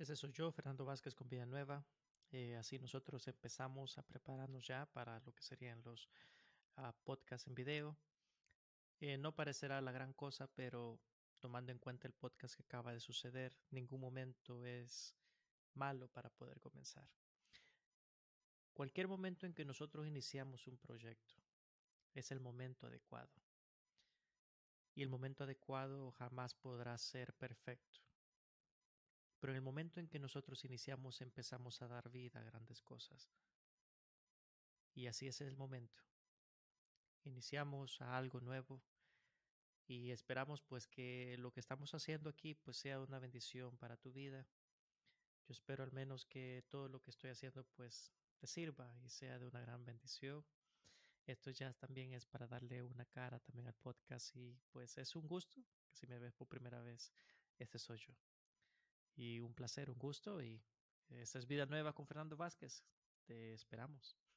Ese soy yo, Fernando Vázquez con Vida Nueva. Así nosotros empezamos a prepararnos ya para lo que serían los podcasts en video. No parecerá la gran cosa, pero tomando en cuenta el podcast que acaba de suceder, ningún momento es malo para poder comenzar. Cualquier momento en que nosotros iniciamos un proyecto es el momento adecuado. Y el momento adecuado jamás podrá ser perfecto. Pero en el momento en que nosotros iniciamos, empezamos a dar vida a grandes cosas. Y así es el momento. Iniciamos a algo nuevo y esperamos pues que lo que estamos haciendo aquí pues sea una bendición para tu vida. Yo espero al menos que todo lo que estoy haciendo pues te sirva y sea de una gran bendición. Esto ya también es para darle una cara también al podcast y pues es un gusto que si me ves por primera vez, este soy yo. Y un placer, un gusto y esta es Vida Nueva con Fernando Vázquez. Te esperamos.